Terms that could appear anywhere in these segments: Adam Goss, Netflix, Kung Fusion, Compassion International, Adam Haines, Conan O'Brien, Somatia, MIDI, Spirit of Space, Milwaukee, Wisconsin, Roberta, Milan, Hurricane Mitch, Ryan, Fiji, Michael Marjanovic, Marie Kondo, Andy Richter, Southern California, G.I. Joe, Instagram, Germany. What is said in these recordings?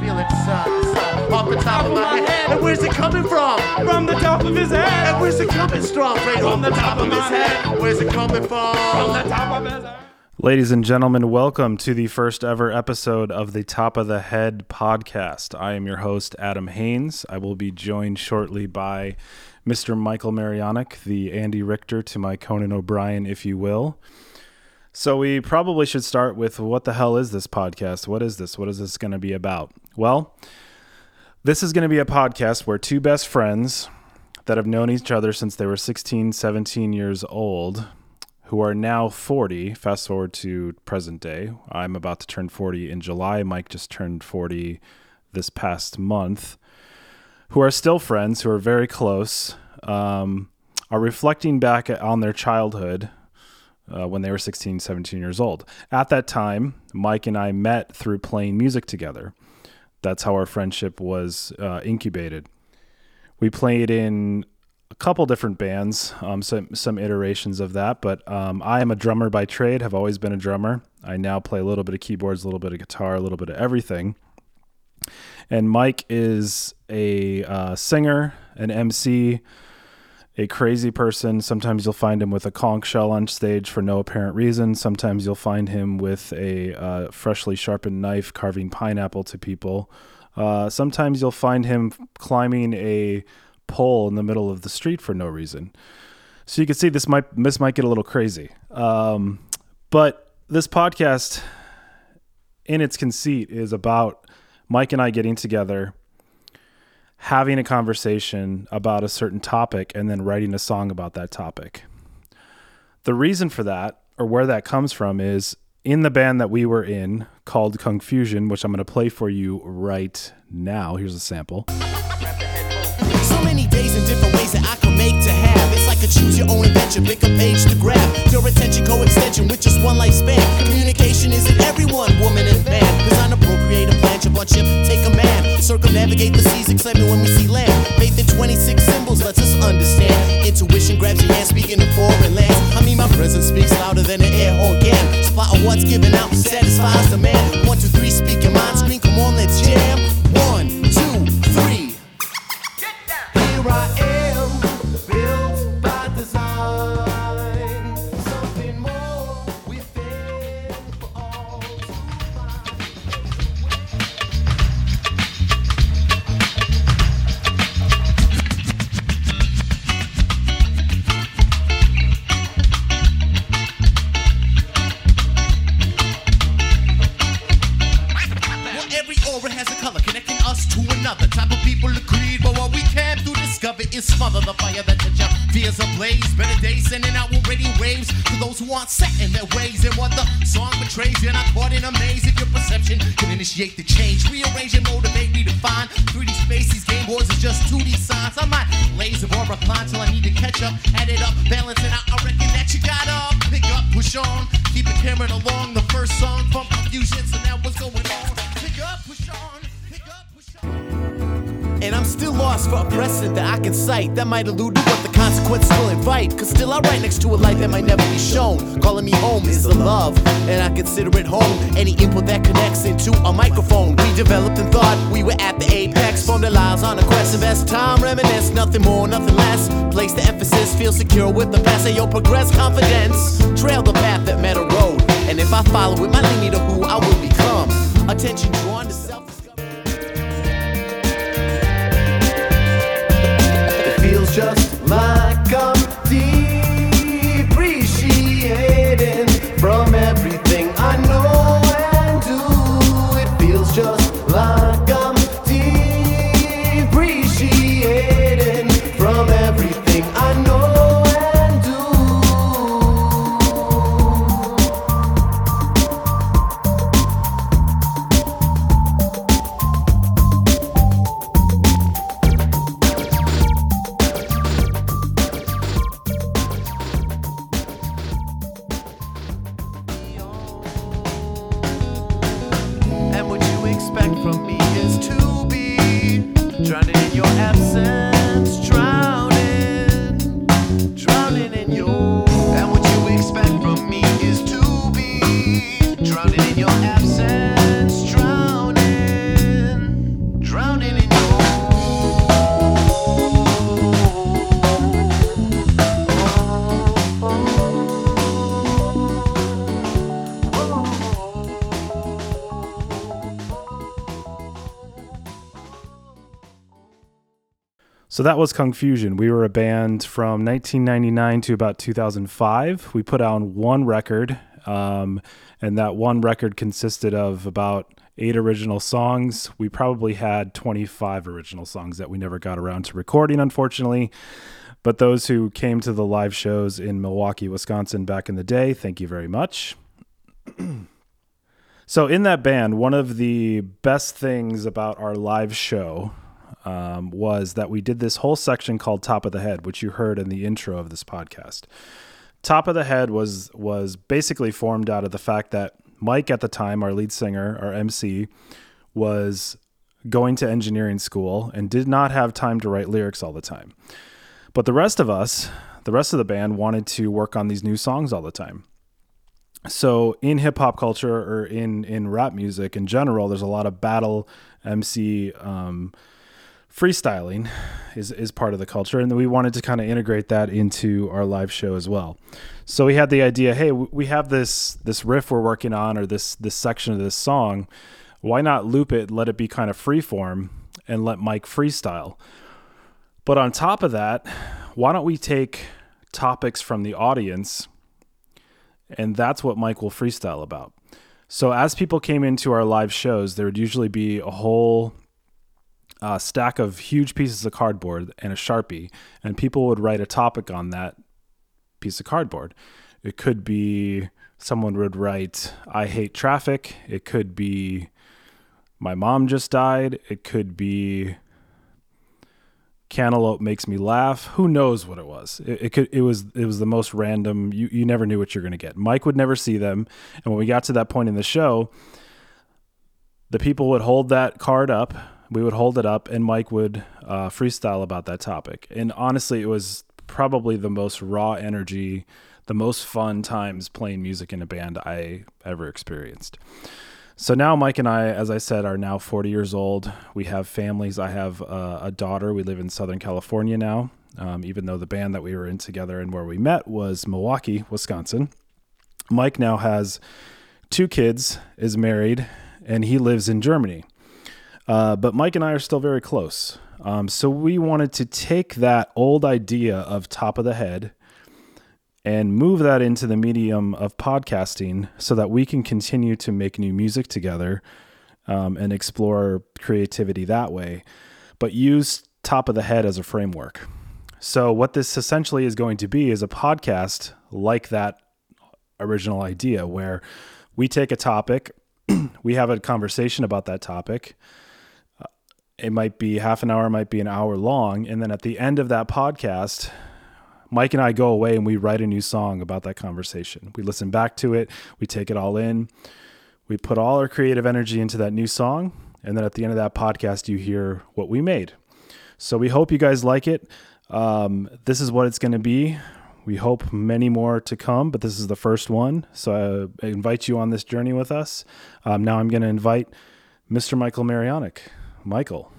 feel it off the top of my head. And where's it coming from? From the top of his head. And where's it coming strong? Right from the top of his head. Where's it coming from? From the top of his head. Ladies and gentlemen, welcome to the first ever episode of the Top of the Head podcast. I am your host, Adam Haines. I will be joined shortly by Mr. Michael Marjanovic, the Andy Richter to my Conan O'Brien, if you will. So we probably should start with what the hell is this podcast? What is this? What is this going to be about? Well, this is going to be a podcast where two best friends that have known each other since they were 16, 17 years old, who are now 40, fast forward to present day. I'm about to turn 40 in July. Mike just turned 40 this past month, who are still friends, who are very close, are reflecting back on their childhood when they were 16, 17 years old. At that time, Mike and I met through playing music together. That's how our friendship was incubated. We played in a couple different bands, some iterations of that, but I am a drummer by trade, have always been a drummer. I now play a little bit of keyboards, a little bit of guitar, a little bit of everything. And Mike is a singer, an MC, a crazy person. Sometimes you'll find him with a conch shell on stage for no apparent reason. Sometimes you'll find him with a freshly sharpened knife carving pineapple to people. Sometimes you'll find him climbing a pole in the middle of the street for no reason. So you can see this might get a little crazy. But this podcast, in its conceit, is about Mike and I getting together, having a conversation about a certain topic, and then writing a song about that topic. The reason for that, or where that comes from, is in the band that we were in called Kung Fusion, which I'm going to play for you right now. Here's a sample. So many days and different ways that I could make to have. It's like a choose your own adventure, pick a page to grab. Your attention, co-extension with just one lifespan. Communication is in everyone, woman and man. Design a procreate a plant, a bunch of take a man. Circumnavigate the seas, except when we see land. Faith in 26 symbols lets us understand. Intuition grabs your hand, speaking in foreign lands. I mean, my presence speaks louder than the air organ. Spot of what's given out satisfies the man. 1, 2, 3, speak your mind, scream, come on, let's jam. 1, 2, 3. Get down. Here I am, built by design. Something more within for all to find. Smother the fire that the job fears ablaze. Better days sending out already waves to those who aren't set in their ways. And what the song betrays, you're not caught in a maze. If your perception can initiate the change, rearrange and motivate, redefine 3D space. These game boards are just 2D signs. I might laze or recline till I need to catch up, add it up, balance it out. I reckon that you gotta pick up, push on, keep it carrying along. The first song from Confusion, so now what's going on? Pick up, push on, pick up, push on. And I'm still lost for a precedent that I can cite that might allude to what the consequences will invite. Cause still I write next to a light that might never be shown. Calling me home is the love, and I consider it home. Any input that connects into a microphone. We developed and thought we were at the apex. Formed our lives on a quest, invest time, reminisce. Nothing more, nothing less. Place the emphasis, feel secure with the past. Ayo, progress, confidence. Trail the path that met a road. And if I follow it, might lead me to who I will become. Attention drawn to self. Just like I'm depreciating from everything I know and do. It feels just like I'm depreciating from everything I know and do. Drowning in your absence, drowning. So that was Kung Fusion. We were a band from 1999 to about 2005. We put out one record, and that one record consisted of about 8 original songs. We probably had 25 original songs that we never got around to recording, unfortunately. But those who came to the live shows in Milwaukee, Wisconsin back in the day, thank you very much. So in that band, one of the best things about our live show was that we did this whole section called Top of the Head, which you heard in the intro of this podcast. Top of the Head was basically formed out of the fact that Mike at the time, our lead singer, our MC, was going to engineering school and did not have time to write lyrics all the time. But the rest of us, the rest of the band, wanted to work on these new songs all the time. So in hip hop culture or in rap music in general, there's a lot of battle MC freestyling is part of the culture, and we wanted to kind of integrate that into our live show as well. So we had the idea, hey, we have this riff we're working on, or this section of this song. Why not loop it, let it be kind of freeform, and let Mike freestyle? But on top of that, why don't we take topics from the audience, and that's what Mike will freestyle about. So as people came into our live shows, there would usually be a whole stack of huge pieces of cardboard and a Sharpie, and people would write a topic on that piece of cardboard. It could be someone would write, I hate traffic. It could be, my mom just died. It could be, cantaloupe makes me laugh. Who knows what it was? It was the most random. You never knew what you're going to get. Mike would never see them. And when we got to that point in the show, the people would hold that card up. We would hold it up, and Mike would freestyle about that topic. And honestly, it was probably the most raw energy, the most fun times playing music in a band I ever experienced. So now Mike and I, as I said, are now 40 years old. We have families. I have a daughter. We live in Southern California now, even though the band that we were in together and where we met was Milwaukee, Wisconsin. Mike now has 2 kids, is married, and he lives in Germany. But Mike and I are still very close. So we wanted to take that old idea of Top of the Head and move that into the medium of podcasting so that we can continue to make new music together and explore creativity that way, but use Top of the Head as a framework. So what this essentially is going to be is a podcast like that original idea, where we take a topic, we have a conversation about that topic. It might be half an hour, it might be an hour long. And then at the end of that podcast, Mike and I go away and we write a new song about that conversation. We listen back to it. We take it all in. We put all our creative energy into that new song. And then at the end of that podcast, you hear what we made. So we hope you guys like it. This is what it's going to be. We hope many more to come, but this is the first one. So I invite you on this journey with us. Now I'm going to invite Mr. Michael Marjanovic. Michael.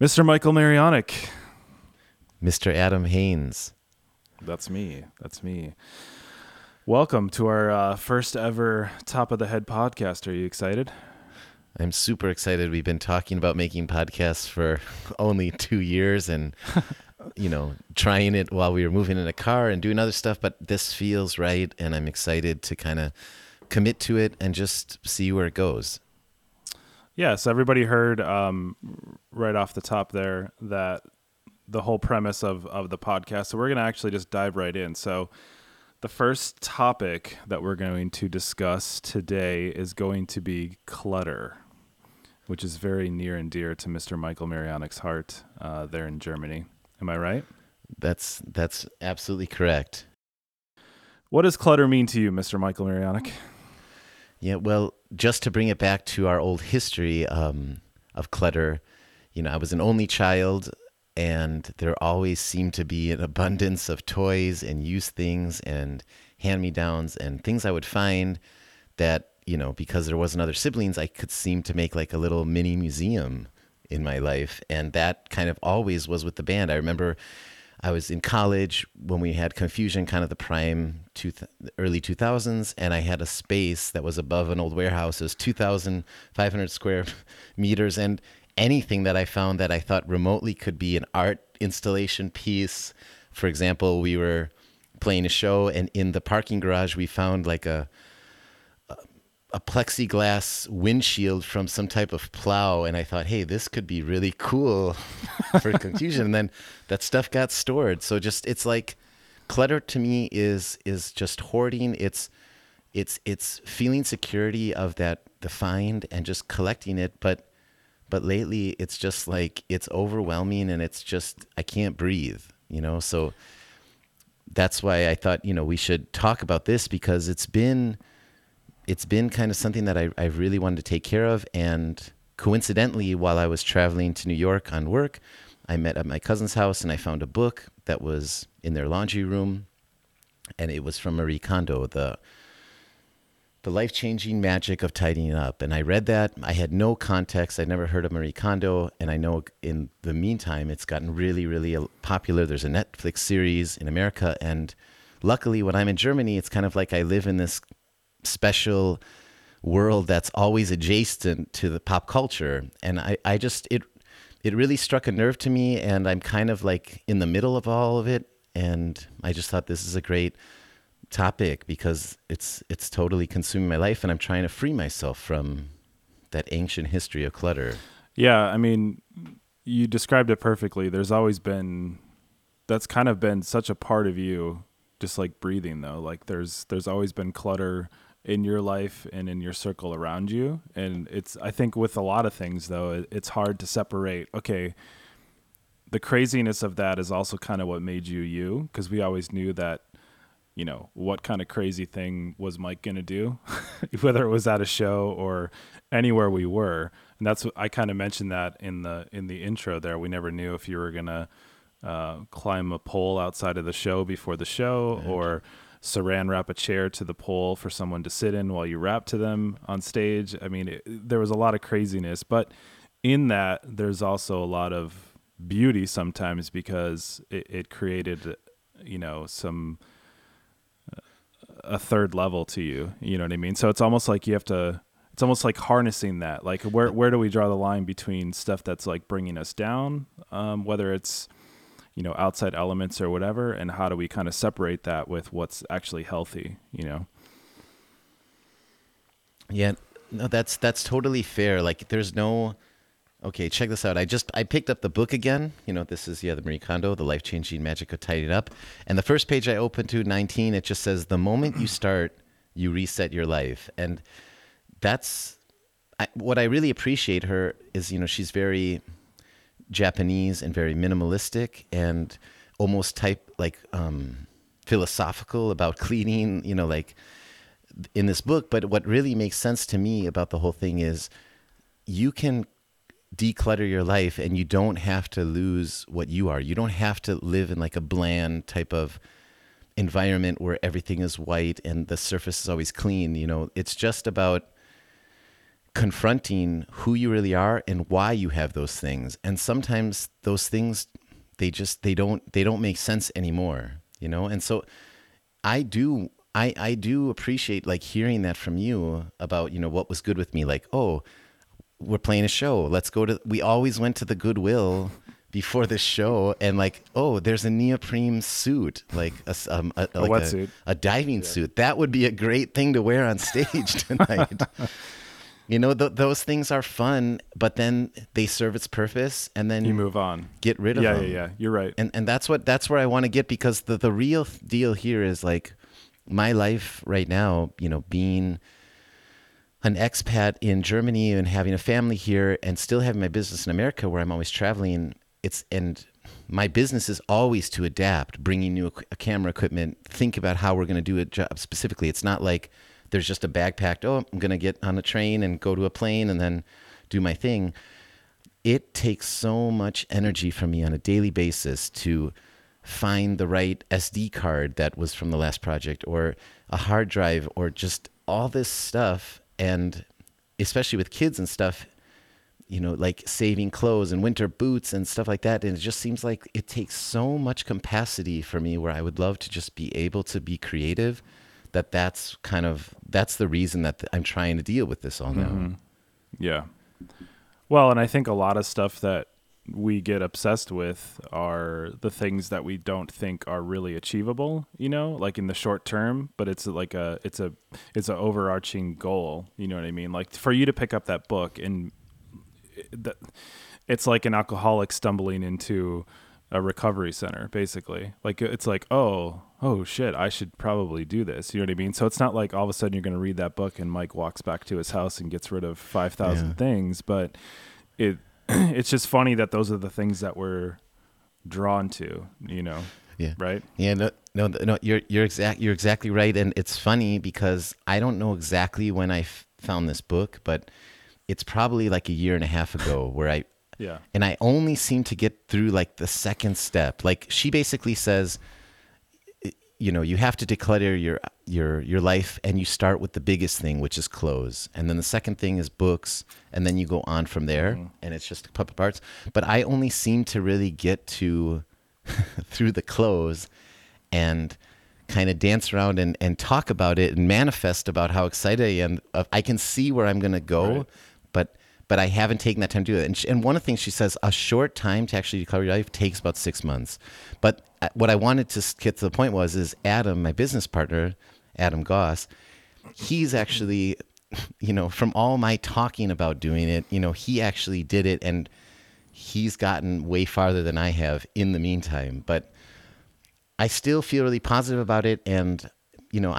Mr. Michael Marjanovic. Mr. Adam Haines. That's me. Welcome to our first ever Top of the Head podcast. Are you excited? I'm super excited. We've been talking about making podcasts for only 2 years and trying it while we were moving in a car and doing other stuff, but this feels right, and I'm excited to kind of commit to it and just see where it goes. Yeah, so everybody heard right off the top there that the whole premise of the podcast, so we're going to actually just dive right in. So the first topic that we're going to discuss today is going to be clutter, which is very near and dear to Mr. Michael Marjanovic's heart there in Germany. Am I right? That's absolutely correct. What does clutter mean to you, Mr. Michael Marjanovic? Yeah, well, just to bring it back to our old history of clutter, I was an only child, and there always seemed to be an abundance of toys and used things and hand-me-downs and things I would find that, because there wasn't other siblings, I could seem to make like a little mini museum in my life, and that kind of always was with the band. I remember I was in college when we had Kung Fusion, kind of the prime early 2000s, and I had a space that was above an old warehouse. It was 2,500 square meters, and anything that I found that I thought remotely could be an art installation piece. For example, we were playing a show, and in the parking garage, we found like a plexiglass windshield from some type of plow. And I thought, hey, this could be really cool for confusion. And then that stuff got stored. So just, it's like clutter to me is just hoarding. It's feeling security of that, the find, and just collecting it. But lately it's just like, it's overwhelming, and it's just, I can't breathe, you know? So that's why I thought, you know, we should talk about this, because it's been kind of something that I really wanted to take care of. And coincidentally, while I was traveling to New York on work, I met at my cousin's house, and I found a book that was in their laundry room, and it was from Marie Kondo, The Life-Changing Magic of Tidying Up. And I read that. I had no context. I'd never heard of Marie Kondo. And I know in the meantime, it's gotten really, really popular. There's a Netflix series in America. And luckily, when I'm in Germany, it's kind of like I live in this special world that's always adjacent to the pop culture. And I just, it really struck a nerve to me, and I'm kind of like in the middle of all of it. And I just thought this is a great topic, because it's totally consuming my life, and I'm trying to free myself from that ancient history of clutter. Yeah. I mean, you described it perfectly. There's always been, that's kind of been such a part of you, just like breathing though. Like there's always been clutter in your life and in your circle around you. And it's, I think with a lot of things though, it's hard to separate. Okay, the craziness of that is also kind of what made you, because we always knew that, you know, what kind of crazy thing was Mike going to do, whether it was at a show or anywhere we were. And that's what I kind of mentioned that in the intro there. We never knew if you were going to climb a pole outside of the show before the show, right, or saran wrap a chair to the pole for someone to sit in while you rap to them on stage. I mean, there was a lot of craziness, but in that there's also a lot of beauty sometimes, because it created, you know, a third level to you, you know what I mean? So it's almost like it's almost like harnessing that, like where do we draw the line between stuff that's like bringing us down, whether it's, you know, outside elements or whatever, and how do we kind of separate that with what's actually healthy, you know? Yeah, no, that's totally fair. Like there's no, okay, check this out. I picked up the book again. You know, this is, the Marie Kondo, The Life-Changing Magic of Tidying Up. And the first page I opened to, 19, it just says, the moment you start, you reset your life. And that's what I really appreciate her is, you know, she's very Japanese and very minimalistic and almost philosophical about cleaning, you know, like in this book. But what really makes sense to me about the whole thing is you can declutter your life, and you don't have to lose what you are. You don't have to live in like a bland type of environment where everything is white and the surface is always clean. You know, it's just about confronting who you really are and why you have those things. And sometimes those things, they don't make sense anymore, you know? And so I do appreciate like hearing that from you about, you know, what was good with me. Like, oh, we're playing a show. We always went to the Goodwill before the show, and like, oh, there's a neoprene suit, like a diving suit. That would be a great thing to wear on stage tonight. You know, those things are fun, but then they serve its purpose, and then you move on, get rid of them. Yeah. You're right. And that's where I want to get, because the real deal here is like my life right now, you know, being an expat in Germany and having a family here and still having my business in America where I'm always traveling. And my business is always to adapt, bringing new camera equipment, think about how we're going to do a job specifically. It's not like there's just a backpack. Oh, I'm going to get on a train and go to a plane and then do my thing. It takes so much energy from me on a daily basis to find the right SD card that was from the last project, or a hard drive, or just all this stuff. And especially with kids and stuff, you know, like saving clothes and winter boots and stuff like that. And it just seems like it takes so much capacity for me, where I would love to just be able to be creative, that that's the reason that I'm trying to deal with this all now. Mm-hmm. Yeah. Well, and I think a lot of stuff that we get obsessed with are the things that we don't think are really achievable, you know, like in the short term, but it's like it's an overarching goal. You know what I mean? Like for you to pick up that book, and it's like an alcoholic stumbling into a recovery center, basically. Like it's like, oh shit, I should probably do this. You know what I mean? So it's not like all of a sudden you're going to read that book and Mike walks back to his house and gets rid of 5,000 things, but it's just funny that those are the things that we're drawn to, you know? Yeah. Right. Yeah. No, you're exactly right. And it's funny because I don't know exactly when I found this book, but it's probably like a year and a half ago where and I only seem to get through like the second step. Like she basically says, you know, you have to declutter your life, and you start with the biggest thing, which is clothes. And then the second thing is books. And then you go on from there, and it's just puppet parts. But I only seem to really get to through the clothes and kind of dance around and talk about it and manifest about how excited I am. I can see where I'm going to go, right, but I haven't taken that time to do it. And one of the things she says, a short time to actually declare your life takes about 6 months. But what I wanted to get to the point is Adam, my business partner, Adam Goss, he's actually, you know, from all my talking about doing it, you know, he actually did it, and he's gotten way farther than I have in the meantime. But I still feel really positive about it, and you know,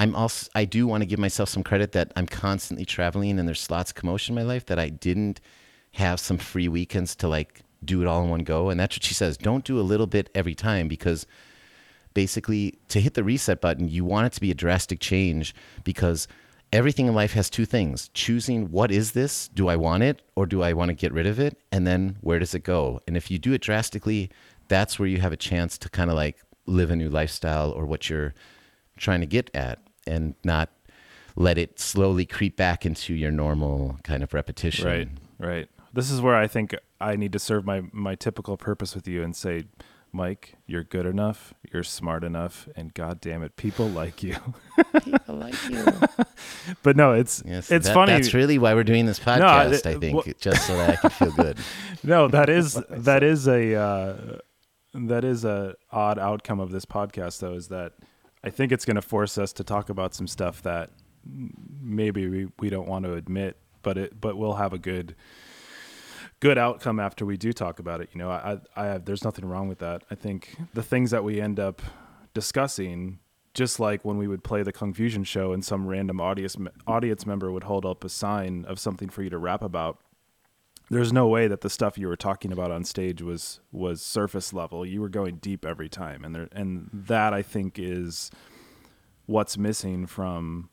I do want to give myself some credit that I'm constantly traveling and there's lots of commotion in my life, that I didn't have some free weekends to like do it all in one go. And that's what she says. Don't do a little bit every time, because basically to hit the reset button, you want it to be a drastic change, because everything in life has two things: choosing what is this? Do I want it, or do I want to get rid of it? And then where does it go? And if you do it drastically, that's where you have a chance to kind of like live a new lifestyle or what you're trying to get at, and not let it slowly creep back into your normal kind of repetition. Right. This is where I think I need to serve my typical purpose with you and say, Mike, you're good enough, you're smart enough, and God damn it, people like you. People like you. But no, it's funny. That's really why we're doing this podcast, just so that I can feel good. No, that is a odd outcome of this podcast, though, is that I think it's going to force us to talk about some stuff that maybe we don't want to admit, but we'll have a good outcome after we do talk about it. You know, there's nothing wrong with that. I think the things that we end up discussing, just like when we would play the Kung Fusion show and some random audience member would hold up a sign of something for you to rap about, there's no way that the stuff you were talking about on stage was surface level. You were going deep every time. And that, I think, is what's missing from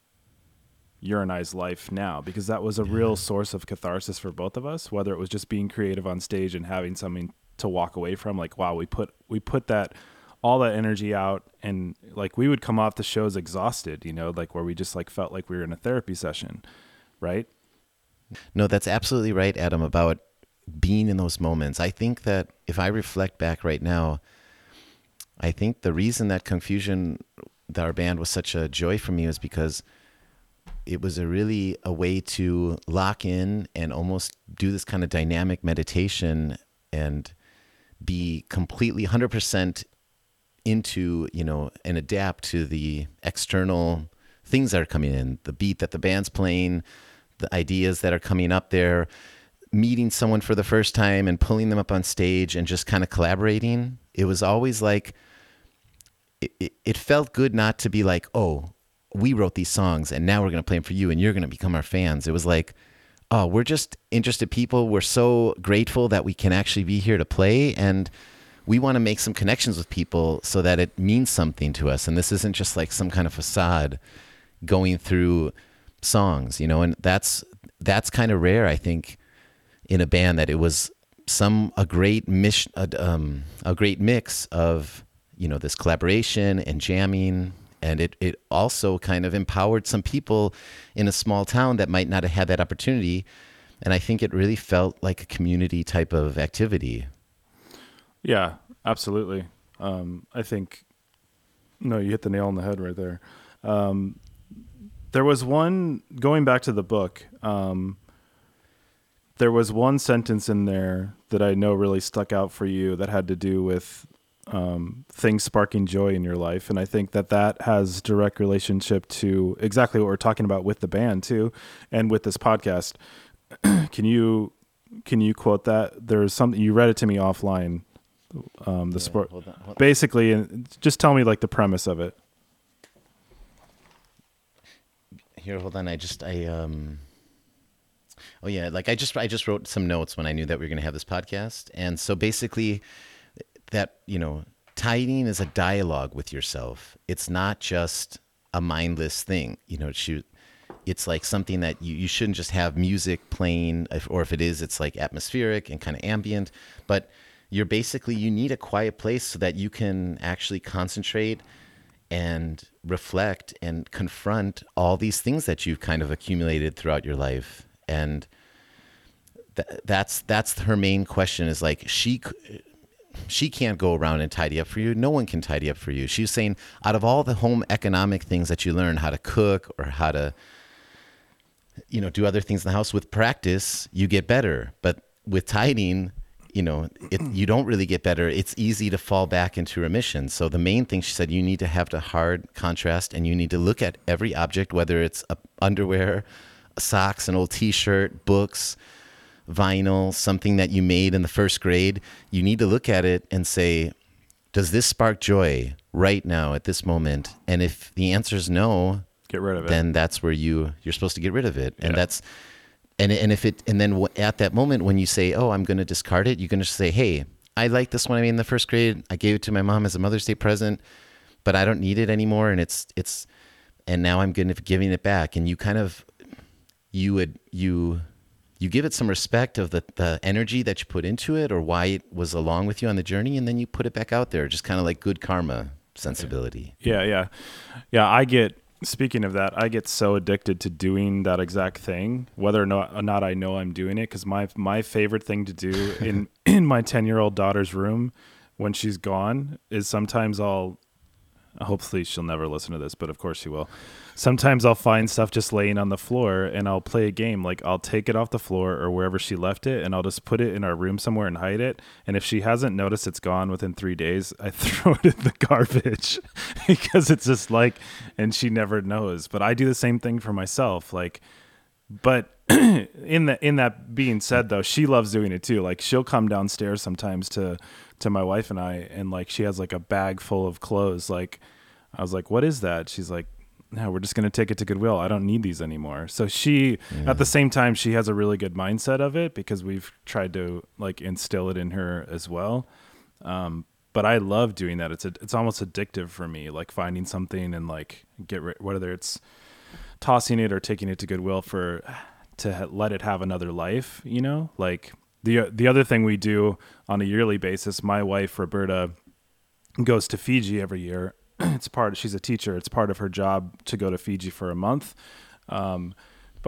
your and I's life now, because that was a real source of catharsis for both of us, whether it was just being creative on stage and having something to walk away from, like, wow, we put that, all that energy out, and like we would come off the shows exhausted, you know, like where we just like felt like we were in a therapy session, right? No, that's absolutely right, Adam, about being in those moments. I think that if I reflect back right now, I think the reason that Confusion, our band, was such a joy for me was because it was a way to lock in and almost do this kind of dynamic meditation and be completely 100% into, you know, and adapt to the external things that are coming in, the beat that the band's playing, the ideas that are coming up there, meeting someone for the first time and pulling them up on stage and just kind of collaborating. It was always like, it felt good not to be like, oh, we wrote these songs and now we're going to play them for you and you're going to become our fans. It was like, oh, we're just interested people. We're so grateful that we can actually be here to play, and we want to make some connections with people so that it means something to us. And this isn't just like some kind of facade going through songs, you know. And that's kind of rare, I think, in a band, that it was a great mix of, you know, this collaboration and jamming, and it also kind of empowered some people in a small town that might not have had that opportunity And I think it really felt like a community type of activity. Yeah, absolutely. I think, no, you hit the nail on the head right there. There was one, going back to the book, there was one sentence in there that I know really stuck out for you that had to do with things sparking joy in your life. And I think that that has direct relationship to exactly what we're talking about with the band too, and with this podcast. Can you quote that? There's something, you read it to me offline. Hold on. Basically, and just tell me like the premise of it. Here, hold on. Oh yeah. Like I just wrote some notes when I knew that we were going to have this podcast. And so basically that, you know, tidying is a dialogue with yourself. It's not just a mindless thing, you know, it's like something that you shouldn't just have music playing, or if it is, it's like atmospheric and kind of ambient, but you need a quiet place so that you can actually concentrate and reflect and confront all these things that you've kind of accumulated throughout your life. And that's her main question, is like, she can't go around and tidy up for you. No one can tidy up for you. She's saying, out of all the home economic things that you learn, how to cook or how to, you know, do other things in the house, with practice, you get better. But with tidying, you know, you don't really get better. It's easy to fall back into remission. So the main thing, she said, you need to have the hard contrast, and you need to look at every object, whether it's underwear, socks, an old T-shirt, books, vinyl, something that you made in the first grade. You need to look at it and say, does this spark joy right now at this moment? And if the answer is no, get rid of it. Then that's where you're supposed to get rid of it. And then at that moment when you say, oh, I'm going to discard it, you're going to say, hey, I like this one I made in the first grade. I gave it to my mom as a Mother's Day present, but I don't need it anymore. And and now I'm going to be giving it back. And you give it some respect of the energy that you put into it, or why it was along with you on the journey, and then you put it back out there, just kind of like good karma sensibility. Yeah. Speaking of that, I get so addicted to doing that exact thing, whether or not I know I'm doing it, because my favorite thing to do in my 10-year-old daughter's room when she's gone is sometimes hopefully she'll never listen to this, but of course she will. Sometimes I'll find stuff just laying on the floor, and I'll play a game. Like, I'll take it off the floor or wherever she left it, and I'll just put it in our room somewhere and hide it. And if she hasn't noticed it's gone within 3 days, I throw it in the garbage because it's just like, and she never knows. But I do the same thing for myself. Like, but in that being said, though, she loves doing it too. Like, she'll come downstairs sometimes to my wife and I, and like, she has like a bag full of clothes. Like, I was like, what is that? She's like, no, we're just going to take it to Goodwill. I don't need these anymore. So at the same time, she has a really good mindset of it, because we've tried to like instill it in her as well. But I love doing that. It's almost addictive for me, like finding something and like whether it's tossing it or taking it to Goodwill to let it have another life, you know, like the other thing we do on a yearly basis, my wife, Roberta, goes to Fiji every year. She's a teacher. It's part of her job to go to Fiji for a month. But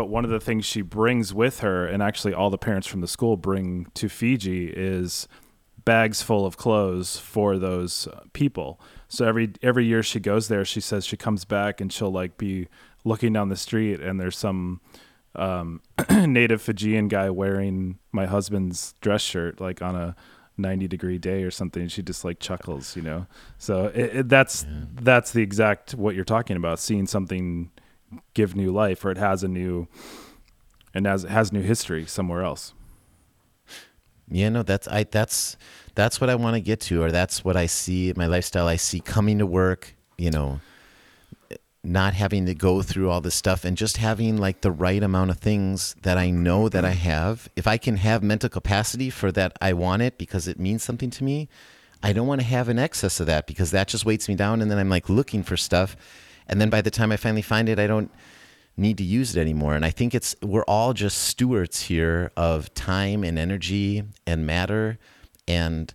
one of the things she brings with her, and actually all the parents from the school bring to Fiji, is bags full of clothes for those people. So every year she goes there, she says she comes back and she'll like be looking down the street, and there's some native Fijian guy wearing my husband's dress shirt, like on a 90-degree day or something. She just like chuckles, you know. So that's the exact what you're talking about. Seeing something give new life, or it has new history somewhere else. Yeah, no, that's what I want to get to, or that's what I see in my lifestyle. I see coming to work, you know, not having to go through all this stuff, and just having like the right amount of things that I know that I have. If I can have mental capacity for that, I want it because it means something to me. I don't want to have an excess of that, because that just weights me down, and then I'm like looking for stuff, and then by the time I finally find it, I don't need to use it anymore. And I think we're all just stewards here of time and energy and matter, and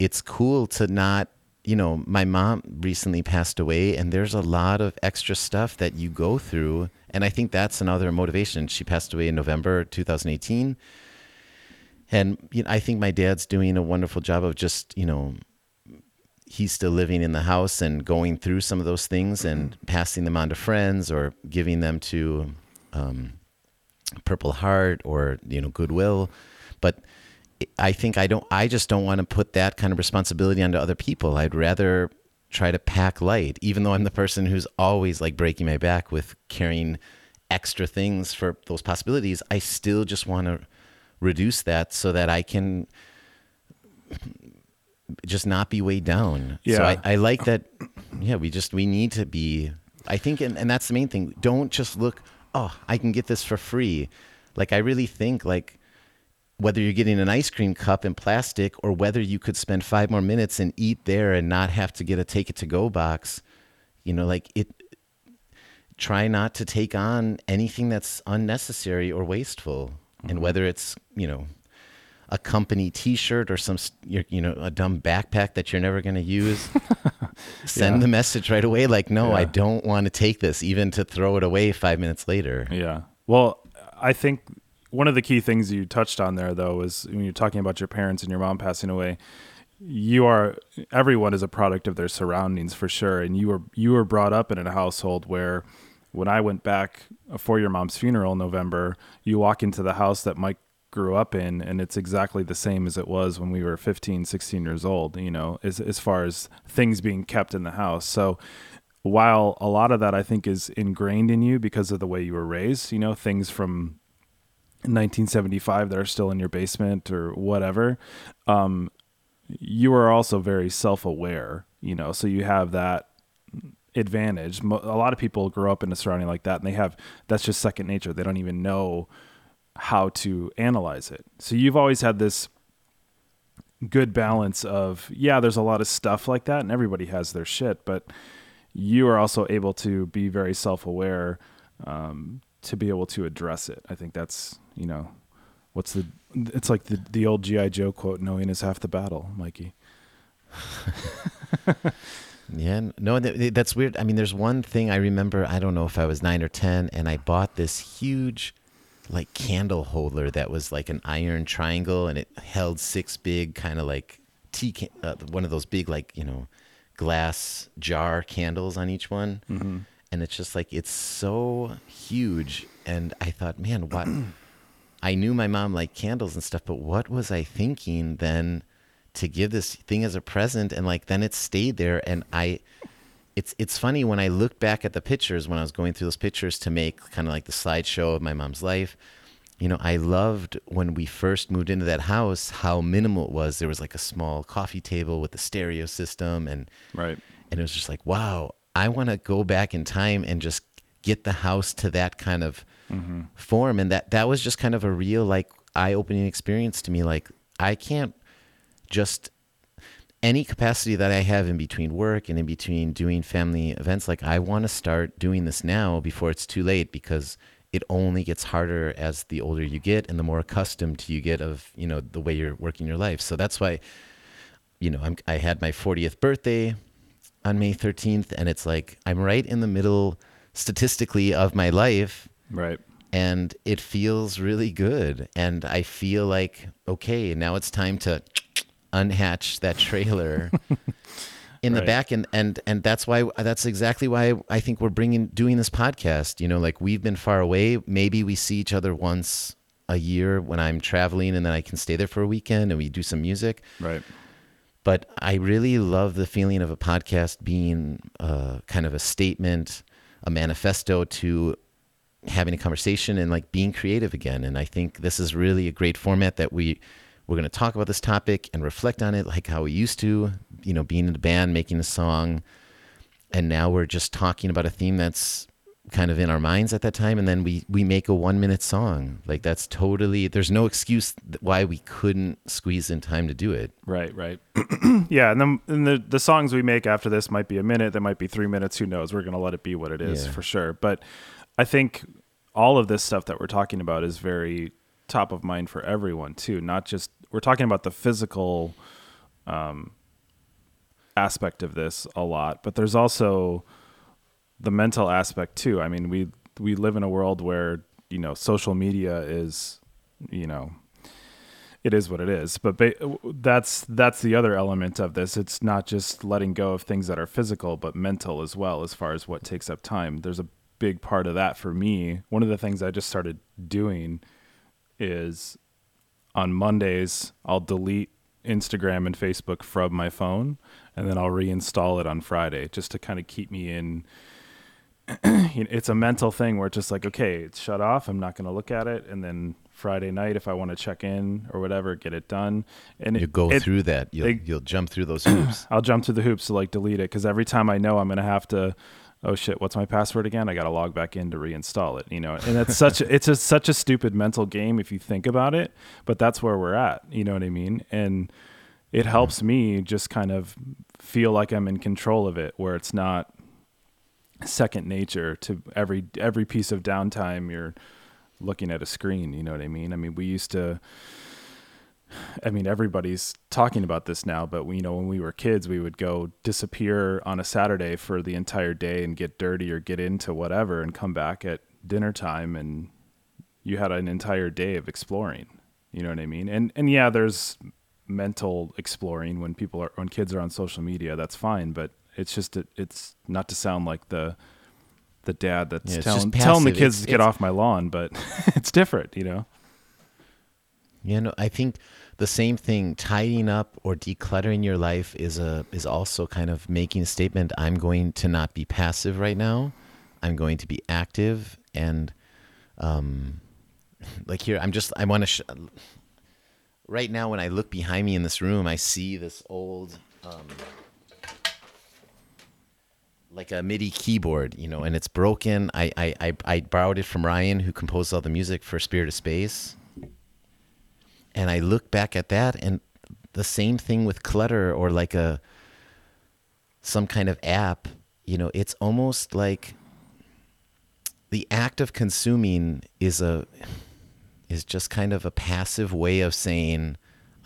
it's cool to not, you know, my mom recently passed away, and there's a lot of extra stuff that you go through. And I think that's another motivation. She passed away in November 2018. And you know, I think my dad's doing a wonderful job of just, you know, he's still living in the house and going through some of those things and passing them on to friends or giving them to Purple Heart or, you know, Goodwill. But I think I just don't want to put that kind of responsibility onto other people. I'd rather try to pack light, even though I'm the person who's always like breaking my back with carrying extra things for those possibilities. I still just want to reduce that so that I can just not be weighed down. Yeah. So I like that. Yeah. We need to be, I think, and that's the main thing. Don't just look, oh, I can get this for free. Like, I really think, like, whether you're getting an ice cream cup in plastic or whether you could spend 5 more minutes and eat there and not have to get a take it to go box, you know, like, it, try not to take on anything that's unnecessary or wasteful. Mm-hmm. And whether it's, you know, a company t-shirt or some, you know, a dumb backpack that you're never going to use, send the message right away. Like, no, I don't want to take this, even to throw it away 5 minutes later. Yeah. Well, I think one of the key things you touched on there, though, is when you're talking about your parents and your mom passing away, everyone is a product of their surroundings, for sure. And you were brought up in a household where, when I went back for your mom's funeral in November, you walk into the house that Mike grew up in, and it's exactly the same as it was when we were 15, 16 years old, you know, as far as things being kept in the house. So while a lot of that, I think, is ingrained in you because of the way you were raised, you know, things from 1975 that are still in your basement or whatever, you are also very self-aware, you know, so you have that advantage. A lot of people grow up in a surrounding like that, and that's just second nature. They don't even know how to analyze it. So you've always had this good balance of, there's a lot of stuff like that, and everybody has their shit, but you are also able to be very self-aware, to be able to address it. I think that's, you know, it's like the old G.I. Joe quote, knowing is half the battle, Mikey. Yeah, no, that's weird. I mean, there's one thing I remember, I don't know if I was 9 or 10, and I bought this huge, like, candle holder that was like an iron triangle, and it held 6 big kind of like one of those big, like, you know, glass jar candles on each one. Mm-hmm. And it's just like, it's so huge. And I thought, man, what? I knew my mom liked candles and stuff, but what was I thinking then to give this thing as a present? And like, then it stayed there. And it's funny when I look back at the pictures, when I was going through those pictures to make kind of like the slideshow of my mom's life, you know, I loved when we first moved into that house, how minimal it was. There was like a small coffee table with a stereo system. And it was just like, wow. I want to go back in time and just get the house to that kind of form. And that was just kind of a real, like, eye-opening experience to me. Like, I can't just, any capacity that I have in between work and in between doing family events, like, I want to start doing this now before it's too late, because it only gets harder as the older you get and the more accustomed you get of, you know, the way you're working your life. So that's why, you know, I had my 40th birthday on May 13th, and it's like, I'm right in the middle statistically of my life. Right. And it feels really good. And I feel like, okay, now it's time to unhatch that trailer in the back. And that's exactly why I think we're doing this podcast, you know, like, we've been far away. Maybe we see each other once a year when I'm traveling, and then I can stay there for a weekend and we do some music. Right. But I really love the feeling of a podcast being kind of a statement, a manifesto to having a conversation and, like, being creative again. And I think this is really a great format that we're going to talk about this topic and reflect on it, like how we used to, you know, being in a band, making a song. And now we're just talking about a theme that's kind of in our minds at that time. And then we make a 1-minute song. Like, that's totally, there's no excuse why we couldn't squeeze in time to do it. Right. Yeah. And then the songs we make after this might be a minute, that might be 3 minutes, who knows? We're going to let it be what it is for sure. But I think all of this stuff that we're talking about is very top of mind for everyone too. Not just, we're talking about the physical, aspect of this a lot, but there's also the mental aspect too. I mean, we live in a world where, you know, social media is, you know, it is what it is, but that's the other element of this. It's not just letting go of things that are physical, but mental as well, as far as what takes up time. There's a big part of that for me. One of the things I just started doing is on Mondays, I'll delete Instagram and Facebook from my phone, and then I'll reinstall it on Friday just to kind of keep me in. It's a mental thing where it's just like, okay, it's shut off. I'm not going to look at it. And then Friday night, if I want to check in or whatever, get it done. And you go through that. You'll jump through those hoops. I'll jump through the hoops to like delete it, because every time I know I'm going to have to, oh shit, what's my password again? I got to log back in to reinstall it, you know. And that's such a stupid mental game if you think about it. But that's where we're at, you know what I mean? And it helps me just kind of feel like I'm in control of it, where it's not second nature to every piece of downtime you're looking at a screen, you know what I mean? I mean, we used to, I mean, everybody's talking about this now, but we, you know, when we were kids, we would go disappear on a Saturday for the entire day and get dirty or get into whatever and come back at dinner time, and you had an entire day of exploring, you know what I mean? And yeah, there's mental exploring when kids are on social media, that's fine, but it's just, it's not to sound like the dad that's telling the kids to get off my lawn, but it's different, you know? Yeah, no, I think the same thing, tidying up or decluttering your life is also kind of making a statement. I'm going to not be passive right now. I'm going to be active. And like here, right now when I look behind me in this room, I see this old, like a MIDI keyboard, you know, and it's broken. I borrowed it from Ryan, who composed all the music for Spirit of Space. And I look back at that, and the same thing with clutter or like some kind of app, you know, it's almost like the act of consuming is just kind of a passive way of saying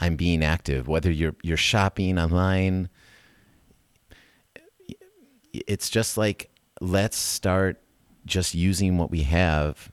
I'm being active, whether you're shopping online. It's just like, let's start just using what we have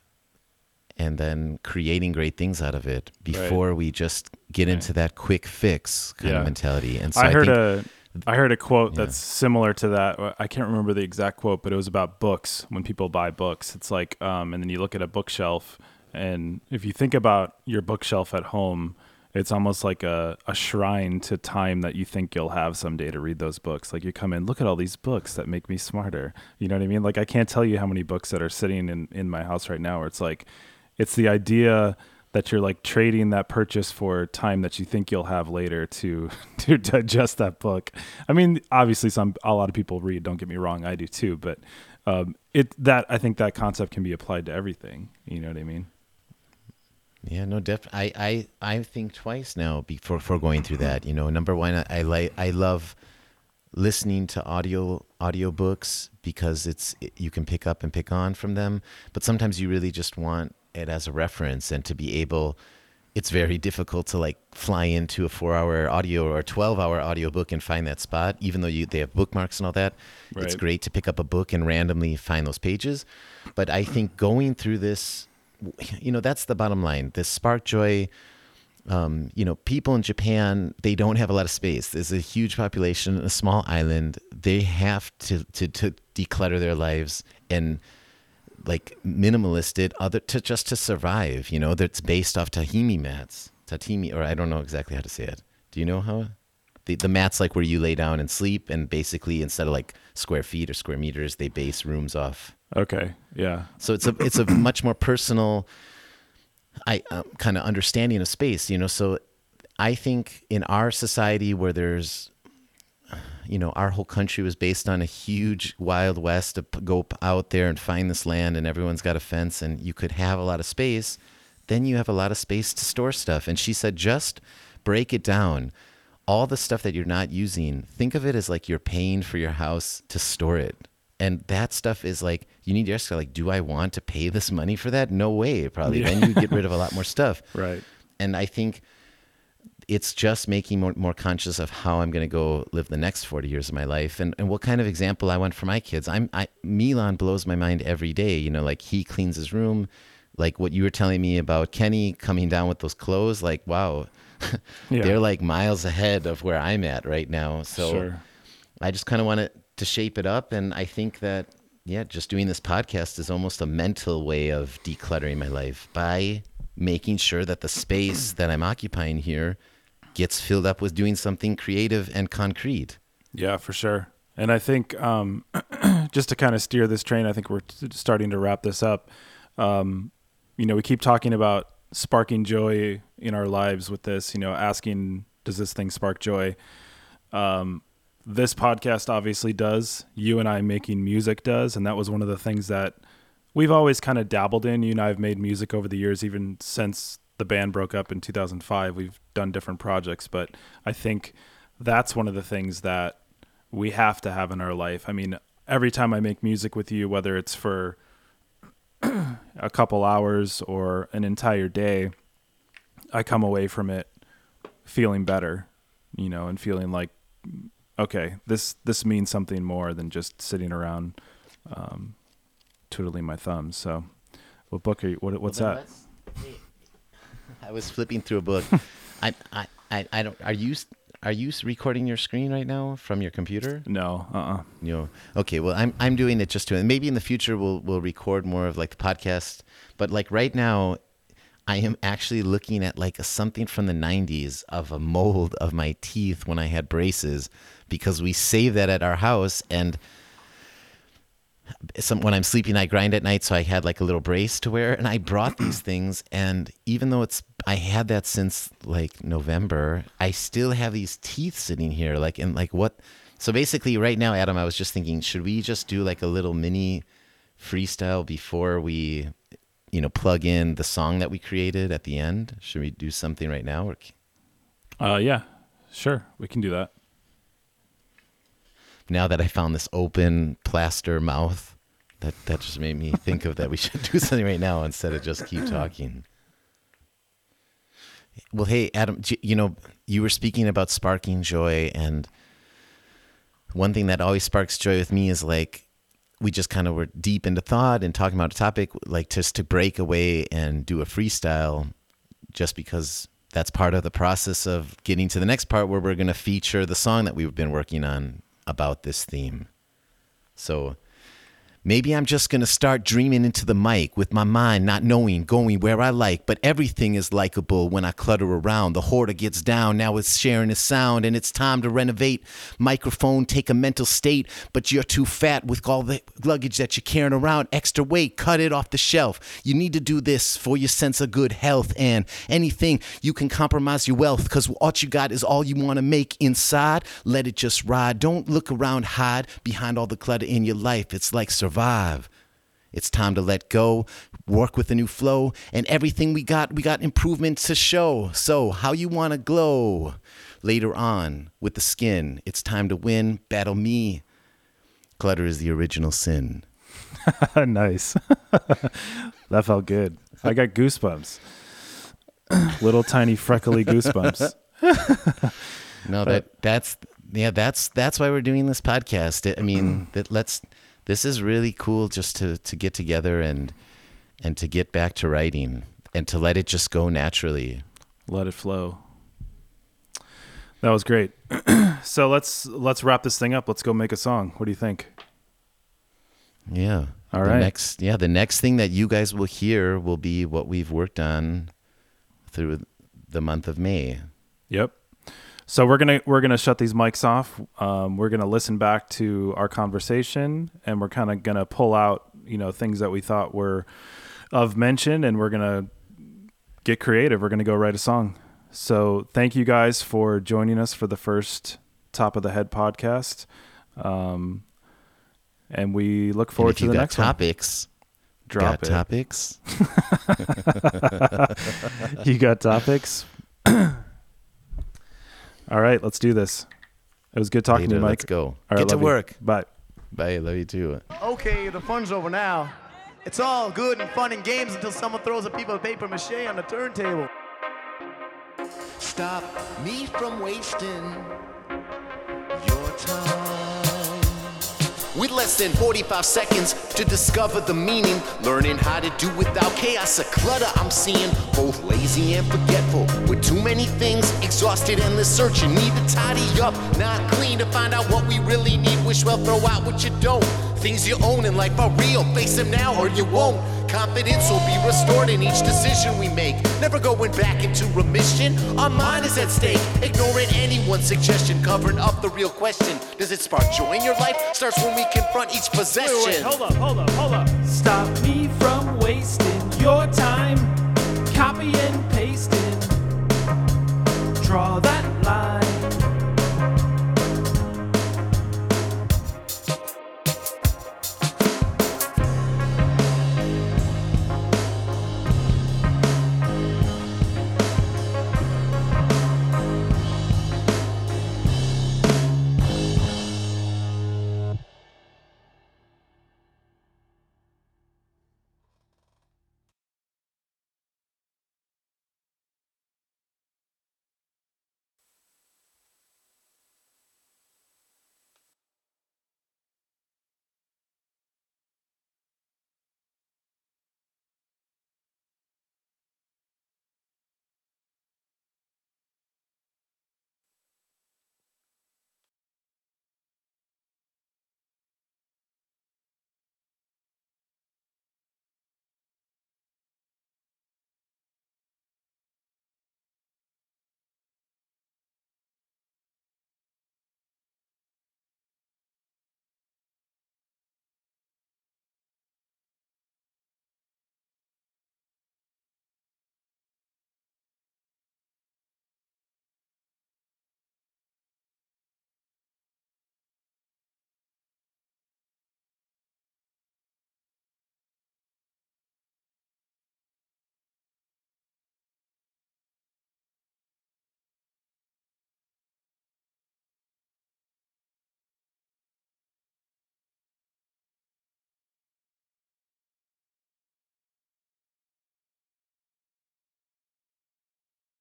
and then creating great things out of it before we just get into that quick fix kind of mentality. And so I heard a quote that's similar to that. I can't remember the exact quote, but it was about books. When people buy books, it's like, and then you look at a bookshelf, and if you think about your bookshelf at home, it's almost like a shrine to time that you think you'll have someday to read those books. Like you come in, look at all these books that make me smarter. You know what I mean? Like I can't tell you how many books that are sitting in my house right now where it's like, it's the idea that you're like trading that purchase for time that you think you'll have later to digest that book. I mean, obviously a lot of people read, don't get me wrong. I do too, but I think that concept can be applied to everything. You know what I mean? Yeah, no, definitely. I think twice now before going through that. You know, number one, I love listening to audiobooks because you can pick up and pick on from them. But sometimes you really just want it as a reference, and to be able. It's very difficult to like fly into a 4-hour audio or a 12-hour audiobook and find that spot, even though they have bookmarks and all that. Right. It's great to pick up a book and randomly find those pages. But I think going through this. You know, that's the bottom line. This spark joy, you know, people in Japan, they don't have a lot of space. There's a huge population, a small island. They have to declutter their lives and like minimalist it just to survive. You know, that's based off tahini mats, tatami, or I don't know exactly how to say it. Do you know how? The mats like where you lay down and sleep, and basically instead of like square feet or square meters, they base rooms off. Okay. Yeah. So it's a much more personal, kind of understanding of space, you know. So I think in our society where there's, you know, our whole country was based on a huge Wild West to go out there and find this land, and everyone's got a fence, and you could have a lot of space. Then you have a lot of space to store stuff. And she said, just break it down. All the stuff that you're not using, think of it as like you're paying for your house to store it. And that stuff is like, you need to ask, like, do I want to pay this money for that? No way, probably. Yeah. Then you get rid of a lot more stuff. Right. And I think it's just making more conscious of how I'm going to go live the next 40 years of my life, and what kind of example I want for my kids. Milan blows my mind every day. You know, like he cleans his room, like what you were telling me about Kenny coming down with those clothes, like, wow, yeah. They're like miles ahead of where I'm at right now. So sure. I just kind of want to shape it up. And I think that, yeah, just doing this podcast is almost a mental way of decluttering my life by making sure that the space that I'm occupying here gets filled up with doing something creative and concrete. Yeah, for sure. And I think just to kind of steer this train, I think we're starting to wrap this up. You know, we keep talking about sparking joy in our lives with this, you know, asking, does this thing spark joy? This podcast obviously does. You and I making music does. And that was one of the things that we've always kind of dabbled in. You and I have made music over the years, even since the band broke up in 2005. We've done different projects, but I think that's one of the things that we have to have in our life. I mean, every time I make music with you, whether it's for a couple hours or an entire day, I come away from it feeling better, you know, and feeling like, okay, this means something more than just sitting around twiddling my thumbs. So what book are you, what's that? I was flipping through a book. I don't, are you recording your screen right now from your computer? No. No. Okay. Well, I'm doing it just to, maybe in the future we'll record more of like the podcast, but like right now I am actually looking at like something from the 90s of a mold of my teeth when I had braces, because we save that at our house. And when I'm sleeping, I grind at night. So I had like a little brace to wear, and I brought these things. And even though I had that since like November, I still have these teeth sitting here. So basically right now, Adam, I was just thinking, should we just do like a little mini freestyle before we, you know, plug in the song that we created at the end? Should we do something right now? Or... yeah, sure. We can do that. Now that I found this open plaster mouth, that just made me think of that we should do something right now instead of just keep talking. Well, hey, Adam, you know, you were speaking about sparking joy, and one thing that always sparks joy with me is like, we just kind of were deep into thought and talking about a topic, like just to break away and do a freestyle, just because that's part of the process of getting to the next part where we're going to feature the song that we've been working on about this theme. So maybe I'm just going to start dreaming into the mic with my mind, not knowing, going where I like, but everything is likable when I clutter around. The hoarder gets down, now it's sharing its sound, and it's time to renovate. Microphone, take a mental state, but you're too fat with all the luggage that you're carrying around. Extra weight, cut it off the shelf. You need to do this for your sense of good health, and anything you can compromise your wealth, because what you got is all you want to make inside. Let it just ride. Don't look around, hide behind all the clutter in your life. It's like survive. It's time to let go, work with a new flow, and everything we got improvement to show. So how you want to glow later on with the skin? It's time to win. Battle me. Clutter is the original sin. Nice. That felt good. I got goosebumps. Little tiny freckly goosebumps. No, that's why we're doing this podcast. I mean, this is really cool just to get together and to get back to writing and to let it just go naturally. Let it flow. That was great. So let's wrap this thing up. Let's go make a song. What do you think? Yeah. All right. The next thing that you guys will hear will be what we've worked on through the month of May. Yep. So we're gonna shut these mics off. We're gonna listen back to our conversation, and we're kind of gonna pull out, you know, things that we thought were of mention, and we're gonna get creative. We're gonna go write a song. So thank you guys for joining us for the first Top of the Head podcast, and we look forward to the next topics. Drop it. Topics. You got topics. All right, let's do this. It was good talking to you, Mike. Let's go. All right, get to work. You. Bye. Bye. Love you too. Okay, the fun's over now. It's all good and fun and games until someone throws a piece of paper mache on the turntable. stop me from wasting your time. With less than 45 seconds to discover the meaning, learning how to do without chaos or clutter, I'm seeing both lazy and forgetful, with too many things, exhausted, endless searching. Need to tidy up, not clean, to find out what we really need. Wish well, throw out what you don't. Things you own in life are real, face them now or you won't. Confidence will be restored in each decision we make. Never going back into remission, our mind is at stake. Ignoring anyone's suggestion, covering up the real question. Does it spark joy in your life? Starts when we confront each possession. Wait, hold up, hold up, hold up. Stop me from wasting your time.